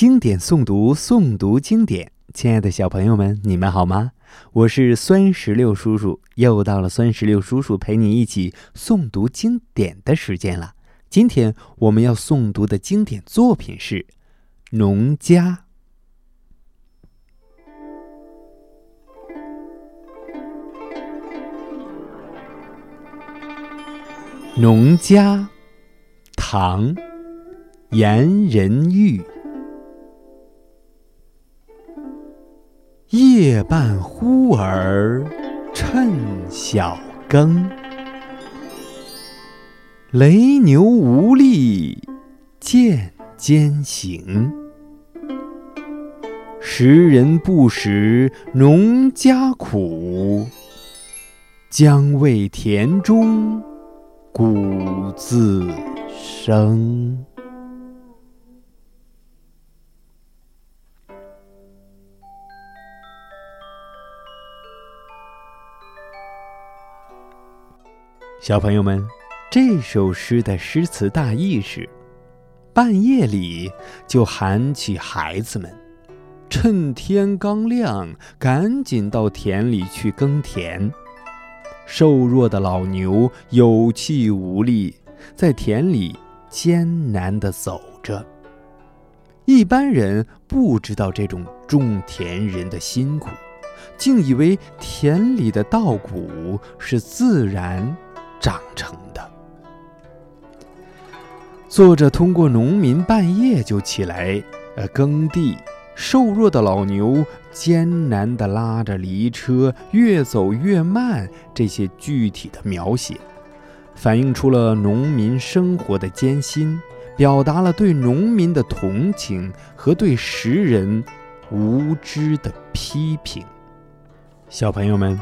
经典诵读，诵读经典。亲爱的小朋友们，你们好吗？我是酸石榴叔叔，又到了酸石榴叔叔陪你一起诵读经典的时间了。今天我们要诵读的经典作品是《农家》。《农家》唐·颜人玉。夜半忽而趁晓耕，雷牛无力渐艰行。时人不识农家苦，将为田中谷自生。小朋友们，这首诗的诗词大意是：半夜里就喊起孩子们，趁天刚亮，赶紧到田里去耕田。瘦弱的老牛有气无力，在田里艰难地走着。一般人不知道这种种田人的辛苦，竟以为田里的稻谷是自然长成的。作者通过农民半夜就起来耕地，瘦弱的老牛艰难地拉着犁车，越走越慢，这些具体的描写反映出了农民生活的艰辛，表达了对农民的同情和对时人无知的批评。小朋友们，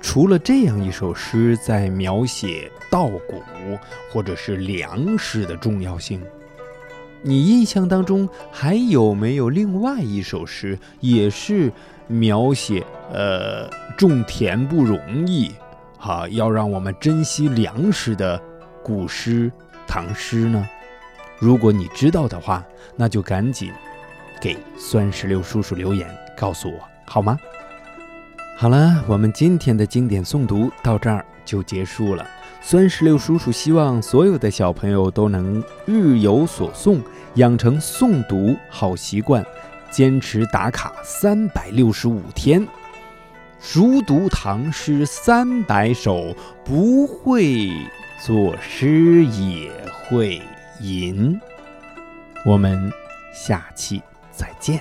除了这样一首诗在描写稻谷或者是粮食的重要性，你印象当中还有没有另外一首诗也是描写种田不容易要让我们珍惜粮食的古诗唐诗呢？如果你知道的话，那就赶紧给酸石榴叔叔留言告诉我好吗？好了，我们今天的经典诵读到这儿就结束了。酸石榴叔叔希望所有的小朋友都能日有所诵，养成诵读好习惯，坚持打卡365天，熟读唐诗300首，不会作诗也会吟。我们下期再见。